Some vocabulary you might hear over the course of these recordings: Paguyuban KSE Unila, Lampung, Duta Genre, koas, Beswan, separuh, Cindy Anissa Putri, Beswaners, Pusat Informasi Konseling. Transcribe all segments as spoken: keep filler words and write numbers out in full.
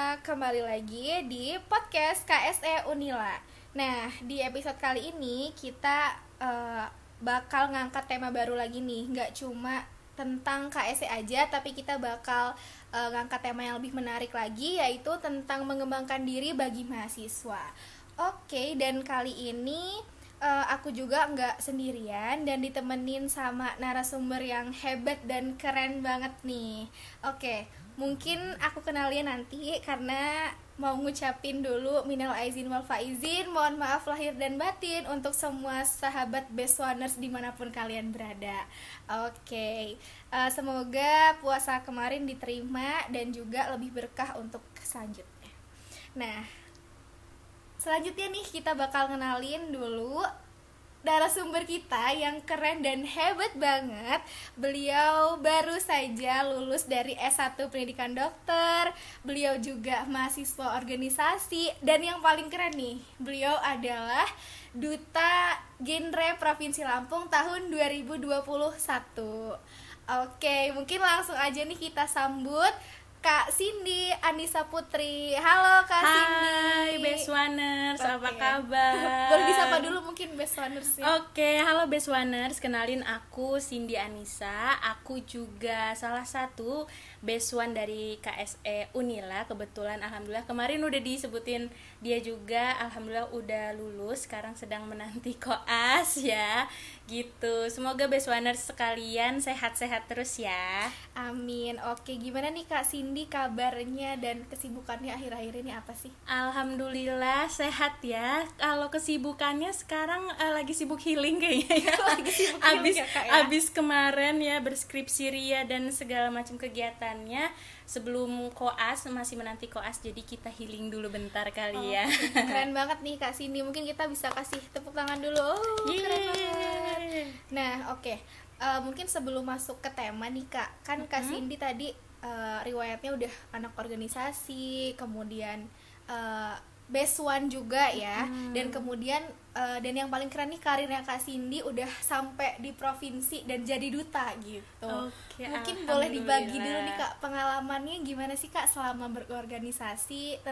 Anissa, kembali lagi di podcast K S E Unila. Nah, di episode kali ini kita uh, bakal ngangkat tema baru lagi nih. Gak cuma tentang K S E aja, tapi kita bakal uh, ngangkat tema yang lebih menarik lagi, yaitu tentang mengembangkan diri bagi mahasiswa. Oke, dan kali ini Uh, aku juga nggak sendirian dan ditemenin sama narasumber yang hebat dan keren banget nih. Oke, mungkin aku kenalin nanti karena mau ngucapin dulu minal aizin wal faizin, mohon maaf lahir dan batin untuk semua sahabat Beswaners dimanapun kalian berada. Oke, uh, semoga puasa kemarin diterima dan juga lebih berkah untuk selanjutnya. Nah, selanjutnya nih kita bakal kenalin dulu narasumber kita yang keren dan hebat banget. Beliau baru saja lulus dari S satu Pendidikan Dokter. Beliau juga mahasiswa organisasi, dan yang paling keren nih, beliau adalah Duta Genre Provinsi Lampung tahun dua ribu dua puluh satu. Oke, mungkin langsung aja nih kita sambut Kak Cindy Anissa Putri. Halo Kak Cindy. Hai Beswaners, okay. Apa kabar? Boleh disapa dulu mungkin Beswaners ya? Oke, okay, halo Beswaners, kenalin aku Cindy Anissa. Aku juga salah satu Beswan dari K S E Unila. Kebetulan alhamdulillah kemarin udah disebutin dia juga, alhamdulillah udah lulus. Sekarang sedang menanti koas ya, gitu. Semoga Beswaners sekalian sehat-sehat terus ya. Amin. Oke, gimana nih Kak Cindy? Ini kabarnya dan kesibukannya akhir-akhir ini apa sih? Alhamdulillah sehat ya. Kalau kesibukannya sekarang uh, lagi sibuk healing kayaknya ya. Lagi sibuk abis, healing ya, Kak, ya? Abis kemarin ya berskripsi Ria dan segala macam kegiatannya. Sebelum koas, masih menanti koas, jadi kita healing dulu bentar kali ya. Oh, keren banget nih Kak Cindy, mungkin kita bisa kasih tepuk tangan dulu. Oh, keren banget. Nah oke, okay. uh, mungkin sebelum masuk ke tema nih Kak, kan Kak Cindy mm-hmm. tadi Uh, riwayatnya udah anak organisasi, kemudian uh, Beswan juga ya, hmm. dan kemudian uh, dan yang paling keren nih karirnya Kak Cindy udah sampai di provinsi dan jadi duta gitu. Okay, mungkin boleh dibagi dulu nih Kak, pengalamannya gimana sih Kak selama berorganisasi,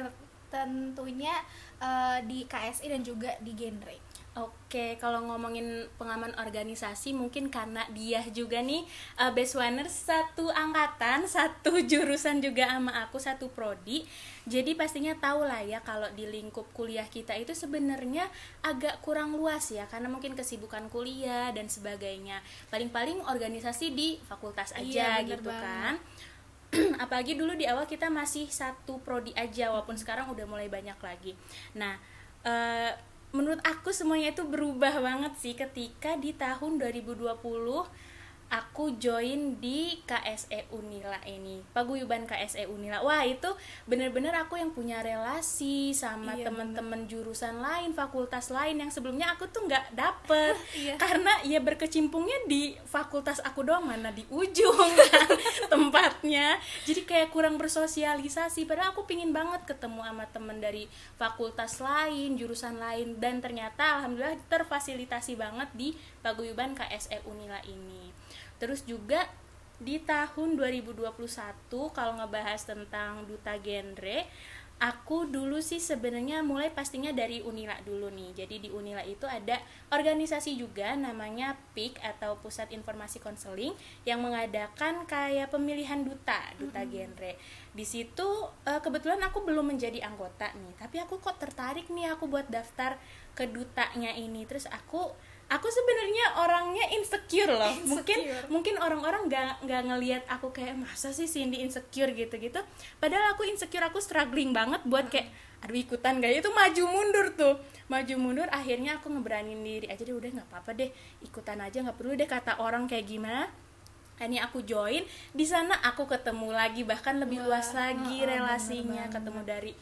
tentunya uh, di K S E dan juga di Genre. Oke, kalau ngomongin pengalaman organisasi, mungkin karena dia juga nih uh, Beswaners satu angkatan, satu jurusan juga sama aku, satu prodi. Jadi pastinya tahu lah ya kalau di lingkup kuliah kita itu sebenarnya agak kurang luas ya, karena mungkin kesibukan kuliah dan sebagainya. Paling-paling organisasi di fakultas aja, iya, gitu kan. Apalagi dulu di awal kita masih satu prodi aja, walaupun sekarang udah mulai banyak lagi. Nah, uh, menurut aku semuanya itu berubah banget sih ketika di tahun dua ribu dua puluh aku join di K S E Unila ini, Paguyuban K S E Unila. Wah, itu bener-bener aku yang punya relasi sama iya, teman-teman jurusan lain, fakultas lain yang sebelumnya aku tuh nggak dapet. Iya. Karena ya berkecimpungnya di fakultas aku doang, mana di ujung kan tempatnya. Jadi kayak kurang bersosialisasi, padahal aku pingin banget ketemu sama teman dari fakultas lain, jurusan lain, dan ternyata alhamdulillah terfasilitasi banget di Paguyuban K S E Unila ini. Terus juga di tahun dua ribu dua puluh satu kalau ngebahas tentang Duta Genre, aku dulu sih sebenarnya mulai pastinya dari Unila dulu nih. Jadi di Unila itu ada organisasi juga namanya P I K atau Pusat Informasi Konseling yang mengadakan kayak pemilihan duta, duta mm-hmm. genre. Di situ kebetulan aku belum menjadi anggota nih, tapi aku kok tertarik nih aku buat daftar ke dutanya ini. Terus aku Aku sebenarnya orangnya insecure loh. Insecure. Mungkin mungkin orang-orang nggak nggak ngelihat aku kayak masa sih Cindy insecure gitu-gitu. Padahal aku insecure, aku struggling banget buat kayak aduh ikutan gak, itu maju mundur tuh. Maju mundur akhirnya aku ngeberanin diri aja deh, udah nggak apa-apa deh. Ikutan aja, nggak perlu deh kata orang kayak gimana. Ini aku join, di sana aku ketemu lagi bahkan lebih Wah, luas lagi oh, relasinya, bener-bener. Ketemu dari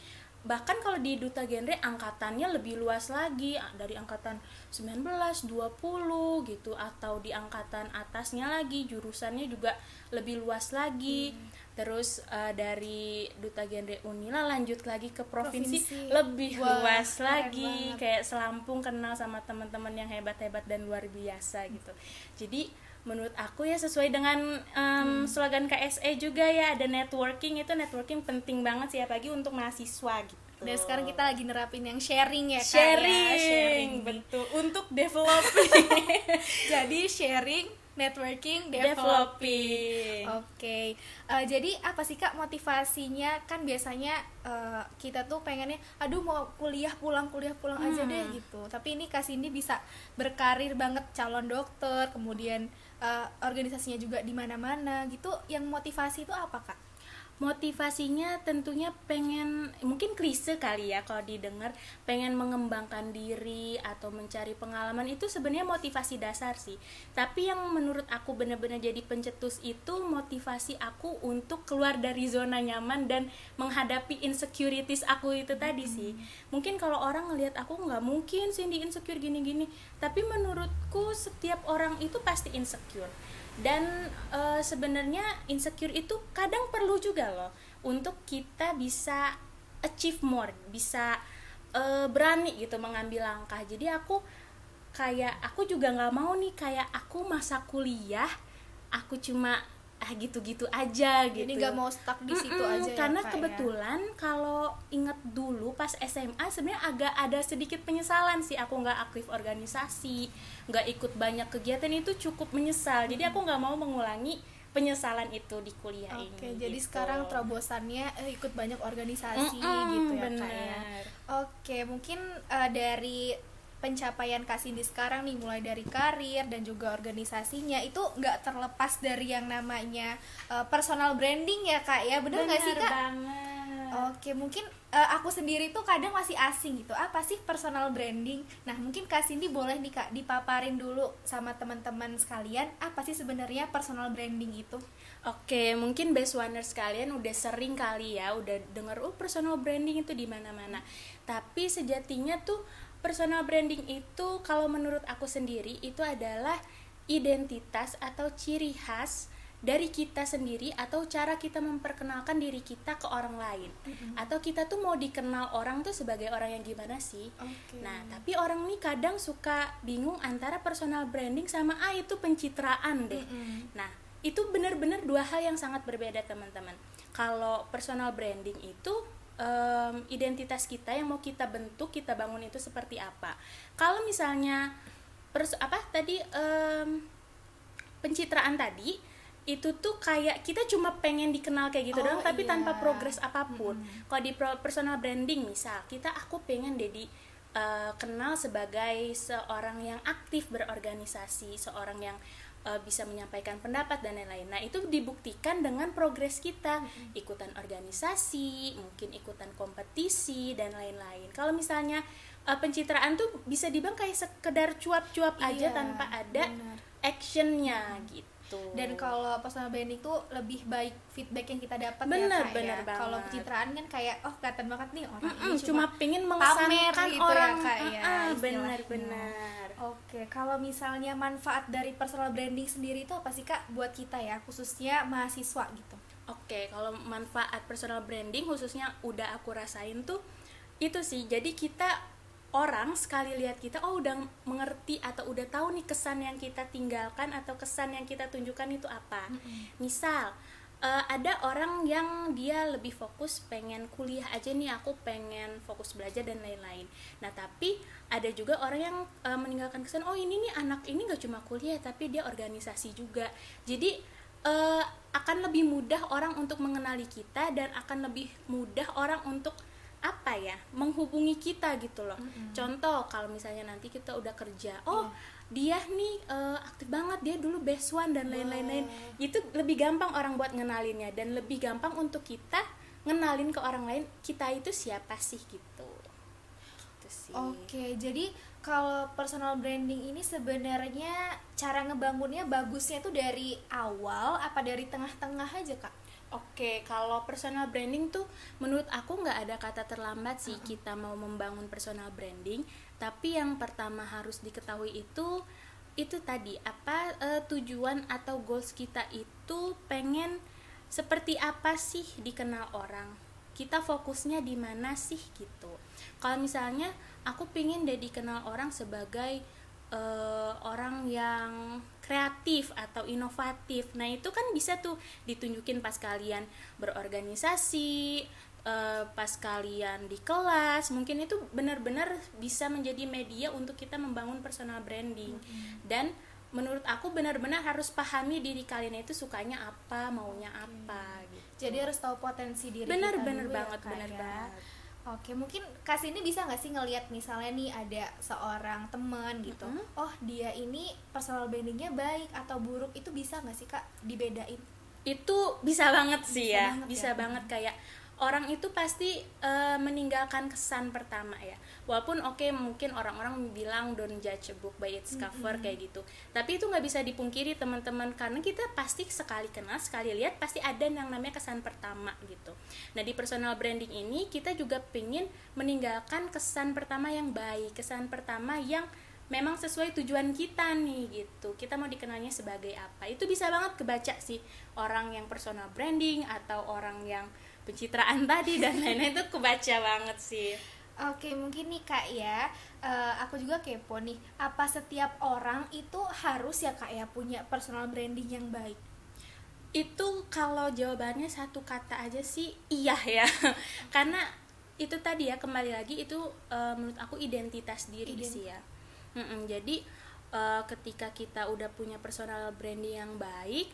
bahkan kalau di Duta Genre angkatannya lebih luas lagi, dari angkatan sembilan belas, dua puluh gitu, atau di angkatan atasnya lagi jurusannya juga lebih luas lagi. hmm. Terus uh, dari Duta Genre Unila lanjut lagi ke provinsi, provinsi. lebih Wah, luas lagi banget. Kayak selampung kenal sama teman-teman yang hebat-hebat dan luar biasa gitu. Jadi menurut aku ya sesuai dengan um, hmm. slogan K S E juga ya, ada networking. Itu networking penting banget sih apalagi untuk mahasiswa gitu. Dan sekarang kita lagi nerapin yang sharing ya, sharing, kan ya? Sharing, betul. Untuk developing. Jadi sharing, networking, developing. Oke, okay. uh, jadi apa sih Kak motivasinya? Kan biasanya uh, kita tuh pengennya, aduh mau kuliah pulang, kuliah pulang hmm. aja deh gitu. Tapi ini Kak Cindy bisa berkarir banget, calon dokter, kemudian uh, organisasinya juga di mana-mana gitu. Yang motivasi itu apa Kak? Motivasinya tentunya pengen, mungkin klise kali ya kalau didengar, pengen mengembangkan diri atau mencari pengalaman. Itu sebenarnya motivasi dasar sih. Tapi yang menurut aku benar-benar jadi pencetus itu motivasi aku untuk keluar dari zona nyaman dan menghadapi insecurities aku itu tadi hmm. sih. Mungkin kalau orang ngelihat aku nggak mungkin Cindy insecure gini-gini, tapi menurutku setiap orang itu pasti insecure. Dan e, sebenarnya insecure itu kadang perlu juga loh untuk kita bisa achieve more, bisa e, berani gitu mengambil langkah. Jadi aku kayak aku juga nggak mau nih kayak aku masa kuliah aku cuma ah gitu-gitu aja gitu. Jadi nggak mau stuck di situ Mm-mm, aja. Karena ya, kebetulan ya? Kalau inget dulu pas S M A sebenarnya agak ada sedikit penyesalan sih, aku nggak aktif organisasi, nggak ikut banyak kegiatan, itu cukup menyesal. Jadi aku nggak mau mengulangi penyesalan itu di kuliah okay, ini. Oke, jadi gitu. Sekarang terobosannya eh, ikut banyak organisasi Mm-mm, gitu ya bener. Kak ya. Oke, mungkin uh, dari pencapaian Kak Cindy sekarang nih, mulai dari karir dan juga organisasinya, itu nggak terlepas dari yang namanya uh, personal branding ya Kak ya, bener nggak sih Kak? Banget. Oke, mungkin uh, aku sendiri tuh kadang masih asing gitu, apa sih personal branding? Nah mungkin Kak Cindy boleh nih Kak dipaparin dulu sama teman-teman sekalian, apa sih sebenarnya personal branding itu? Oke, mungkin Beswaners sekalian udah sering kali ya, udah denger oh personal branding itu di mana-mana. Tapi sejatinya tuh personal branding itu kalau menurut aku sendiri itu adalah identitas atau ciri khas dari kita sendiri atau cara kita memperkenalkan diri kita ke orang lain. Mm-hmm. Atau kita tuh mau dikenal orang tuh sebagai orang yang gimana sih? Okay. Nah, tapi orang nih kadang suka bingung antara personal branding sama ah itu pencitraan deh. Mm-hmm. Nah, itu benar-benar dua hal yang sangat berbeda teman-teman. Kalau personal branding itu Um, identitas kita yang mau kita bentuk, kita bangun itu seperti apa. Kalau misalnya pers apa tadi um, pencitraan tadi itu tuh kayak kita cuma pengen dikenal kayak gitu oh, doang, tapi iya. tanpa progres apapun. Hmm. Kalau di personal branding misal kita aku pengen jadi uh, kenal sebagai seorang yang aktif berorganisasi, seorang yang bisa menyampaikan pendapat dan lain-lain. Nah, itu dibuktikan dengan progres kita, ikutan organisasi, mungkin ikutan kompetisi dan lain-lain. Kalau misalnya pencitraan tuh bisa dibilang kayak sekedar cuap-cuap aja iya, tanpa ada bener. Actionnya hmm. gitu. Dan kalau personal branding tuh lebih baik feedback yang kita dapat ya Kak ya. Kalau pencitraan kan kayak oh kelihatan banget nih orang mm-mm, ini cuma, cuma pengin mengesankan gitu orang ya, Kak ya. Benar-benar. Oke, kalau misalnya manfaat dari personal branding sendiri itu apa sih Kak buat kita ya, khususnya mahasiswa gitu? Oke, kalau manfaat personal branding khususnya udah aku rasain tuh itu sih. Jadi kita orang sekali lihat kita, oh udah mengerti atau udah tahu nih kesan yang kita tinggalkan atau kesan yang kita tunjukkan itu apa. Mm-hmm. Misal, uh, ada orang yang dia lebih fokus pengen kuliah aja nih, aku pengen fokus belajar dan lain-lain. Nah tapi ada juga orang yang uh, meninggalkan kesan, oh ini nih anak ini gak cuma kuliah tapi dia organisasi juga. Jadi uh, akan lebih mudah orang untuk mengenali kita dan akan lebih mudah orang untuk apa ya menghubungi kita gitu loh. Mm-hmm. Contoh kalau misalnya nanti kita udah kerja, oh yeah. dia nih uh, aktif banget, dia dulu Beswan dan lain-lain-lain. Wow. Itu lebih gampang orang buat ngenalinnya dan lebih gampang untuk kita ngenalin ke orang lain kita itu siapa sih gitu. Gitu sih. Oke, okay, jadi kalau personal branding ini sebenarnya cara ngebangunnya bagusnya tuh dari awal apa dari tengah-tengah aja Kak? Oke, kalau personal branding tuh menurut aku nggak ada kata terlambat sih uh-uh. kita mau membangun personal branding. Tapi yang pertama harus diketahui itu itu tadi apa eh, tujuan atau goals kita itu pengen seperti apa sih dikenal orang. Kita fokusnya di mana sih gitu. Kalau misalnya aku pengen jadi dikenal orang sebagai eh, orang yang kreatif atau inovatif. Nah itu kan bisa tuh ditunjukin pas kalian berorganisasi, pas kalian di kelas. Mungkin itu benar-benar bisa menjadi media untuk kita membangun personal branding. Mm-hmm. Dan menurut aku benar-benar harus pahami diri kalian itu sukanya apa, maunya apa. Mm-hmm. Gitu. Jadi harus tahu potensi diri bener, kita bener dulu banget, ya, bener ya. banget. Oke, mungkin Kak Cindy bisa nggak sih ngelihat misalnya nih ada seorang teman gitu, mm-hmm. oh dia ini personal brandingnya baik atau buruk, itu bisa nggak sih Kak dibedain? Itu bisa banget sih bisa ya, banget, bisa ya, banget ya. Kayak orang itu pasti uh, meninggalkan kesan pertama ya. Walaupun oke okay, mungkin orang-orang bilang don't judge a book by its cover, mm-hmm. kayak gitu. Tapi itu nggak bisa dipungkiri teman-teman, karena kita pasti sekali kenal, sekali lihat pasti ada yang namanya kesan pertama gitu. Nah di personal branding ini kita juga pengen meninggalkan kesan pertama yang baik, kesan pertama yang memang sesuai tujuan kita nih gitu. Kita mau dikenalnya sebagai apa. Itu bisa banget kebaca sih orang yang personal branding atau orang yang pencitraan tadi dan lain-lain. Itu kebaca banget sih. Oke, mungkin nih Kak ya, uh, aku juga kepo nih, apa setiap orang itu harus ya Kak ya punya personal branding yang baik? Itu kalau jawabannya satu kata aja sih iya ya. Karena itu tadi ya, kembali lagi itu uh, menurut aku identitas diri Ident- sih ya. Mm-mm, jadi uh, ketika kita udah punya personal branding yang baik,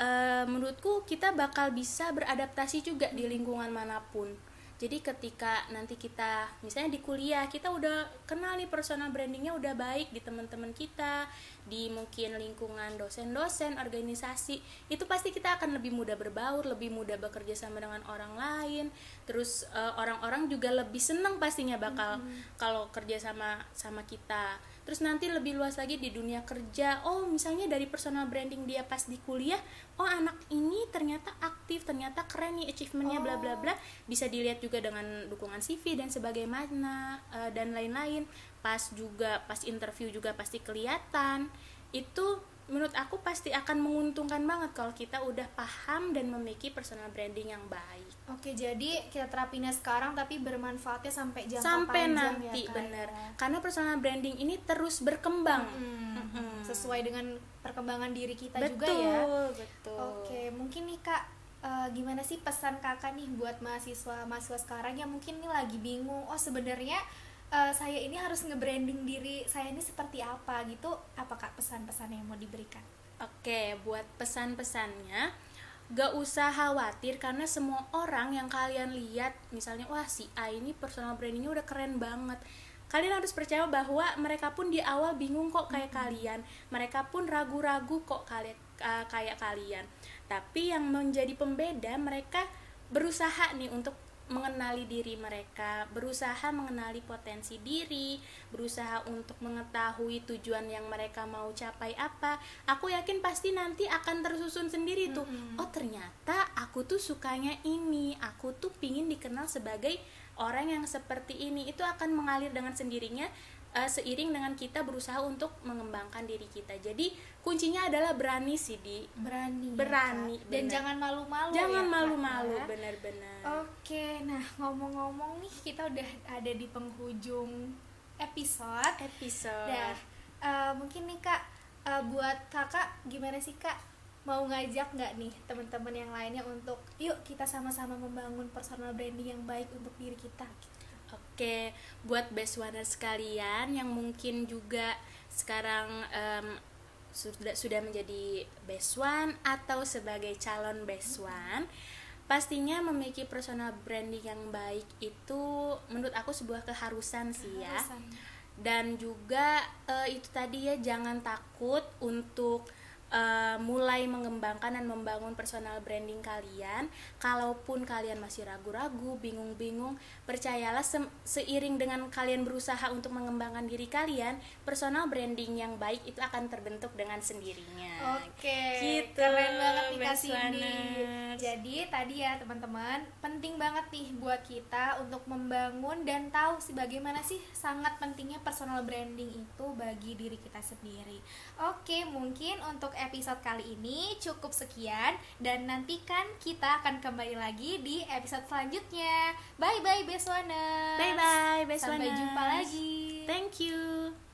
uh, menurutku kita bakal bisa beradaptasi juga di lingkungan manapun. Jadi ketika nanti kita misalnya di kuliah kita udah kenal nih personal brandingnya udah baik di teman-teman kita, di mungkin lingkungan dosen-dosen, organisasi, itu pasti kita akan lebih mudah berbaur, lebih mudah bekerja sama dengan orang lain. Terus uh, orang-orang juga lebih seneng pastinya bakal mm-hmm. kalau kerja sama sama kita. Terus nanti lebih luas lagi di dunia kerja, oh misalnya dari personal branding dia pas di kuliah, oh anak ini ternyata aktif, ternyata keren nih achievementnya, oh. bla bla bla, bisa dilihat juga dengan dukungan C V dan sebagaimana dan lain-lain. Pas juga pas interview juga pasti kelihatan. Itu menurut aku pasti akan menguntungkan banget kalau kita udah paham dan memiliki personal branding yang baik. Oke, jadi kita terapinnya sekarang tapi bermanfaatnya sampai jangka sampai panjang nanti, ya, bener. Karena personal branding ini terus berkembang hmm, hmm. sesuai dengan perkembangan diri kita betul, juga ya. Betul, betul. Oke, mungkin nih Kak, uh, gimana sih pesan Kakak nih buat mahasiswa-mahasiswa sekarang yang mungkin nih lagi bingung, oh sebenarnya uh, saya ini harus nge-branding diri saya ini seperti apa gitu. Apa Kak pesan-pesan yang mau diberikan? Oke, buat pesan-pesannya, gak usah khawatir karena semua orang yang kalian lihat, misalnya wah si A ini personal brandingnya udah keren banget, kalian harus percaya bahwa mereka pun di awal bingung kok kayak mm-hmm. kalian, mereka pun ragu-ragu kok kalian, uh, kayak kalian. Tapi yang menjadi pembeda, mereka berusaha nih untuk mengenali diri mereka, berusaha mengenali potensi diri, berusaha untuk mengetahui tujuan yang mereka mau capai apa. Aku yakin pasti nanti akan tersusun sendiri tuh. Mm-hmm. Oh ternyata aku tuh sukanya ini, aku tuh pingin dikenal sebagai orang yang seperti ini. Itu akan mengalir dengan sendirinya uh, seiring dengan kita berusaha untuk mengembangkan diri kita. Jadi kuncinya adalah berani sih di berani berani ya, dan jangan malu-malu jangan ya, malu-malu ya. Benar-benar. Oke, nah ngomong-ngomong nih kita udah ada di penghujung episode episode dah. Uh, mungkin nih Kak, uh, buat Kakak gimana sih Kak, mau ngajak nggak nih teman-teman yang lainnya untuk yuk kita sama-sama membangun personal branding yang baik untuk diri kita gitu. Oke, buat Beswaners sekalian yang mungkin juga sekarang um, sudah sudah menjadi Beswan atau sebagai calon Beswan, pastinya memiliki personal branding yang baik itu menurut aku sebuah keharusan sih ya. Dan juga e, itu tadi ya, jangan takut untuk e, mulai mengembangkan dan membangun personal branding kalian. Kalaupun kalian masih ragu-ragu, bingung-bingung, percayalah se- seiring dengan kalian berusaha untuk mengembangkan diri kalian, personal branding yang baik itu akan terbentuk dengan sendirinya. Oke, gitu. Keren banget nih Kak Cindy. Jadi tadi ya teman-teman, penting banget nih buat kita untuk membangun dan tahu sebagaimana sih sangat pentingnya personal branding itu bagi diri kita sendiri. Oke, mungkin untuk episode kali ini cukup sekian dan nantikan kita akan kembali lagi di episode selanjutnya. Bye bye Beswaners. Bye bye Beswaners. Sampai jumpa lagi. Thank you.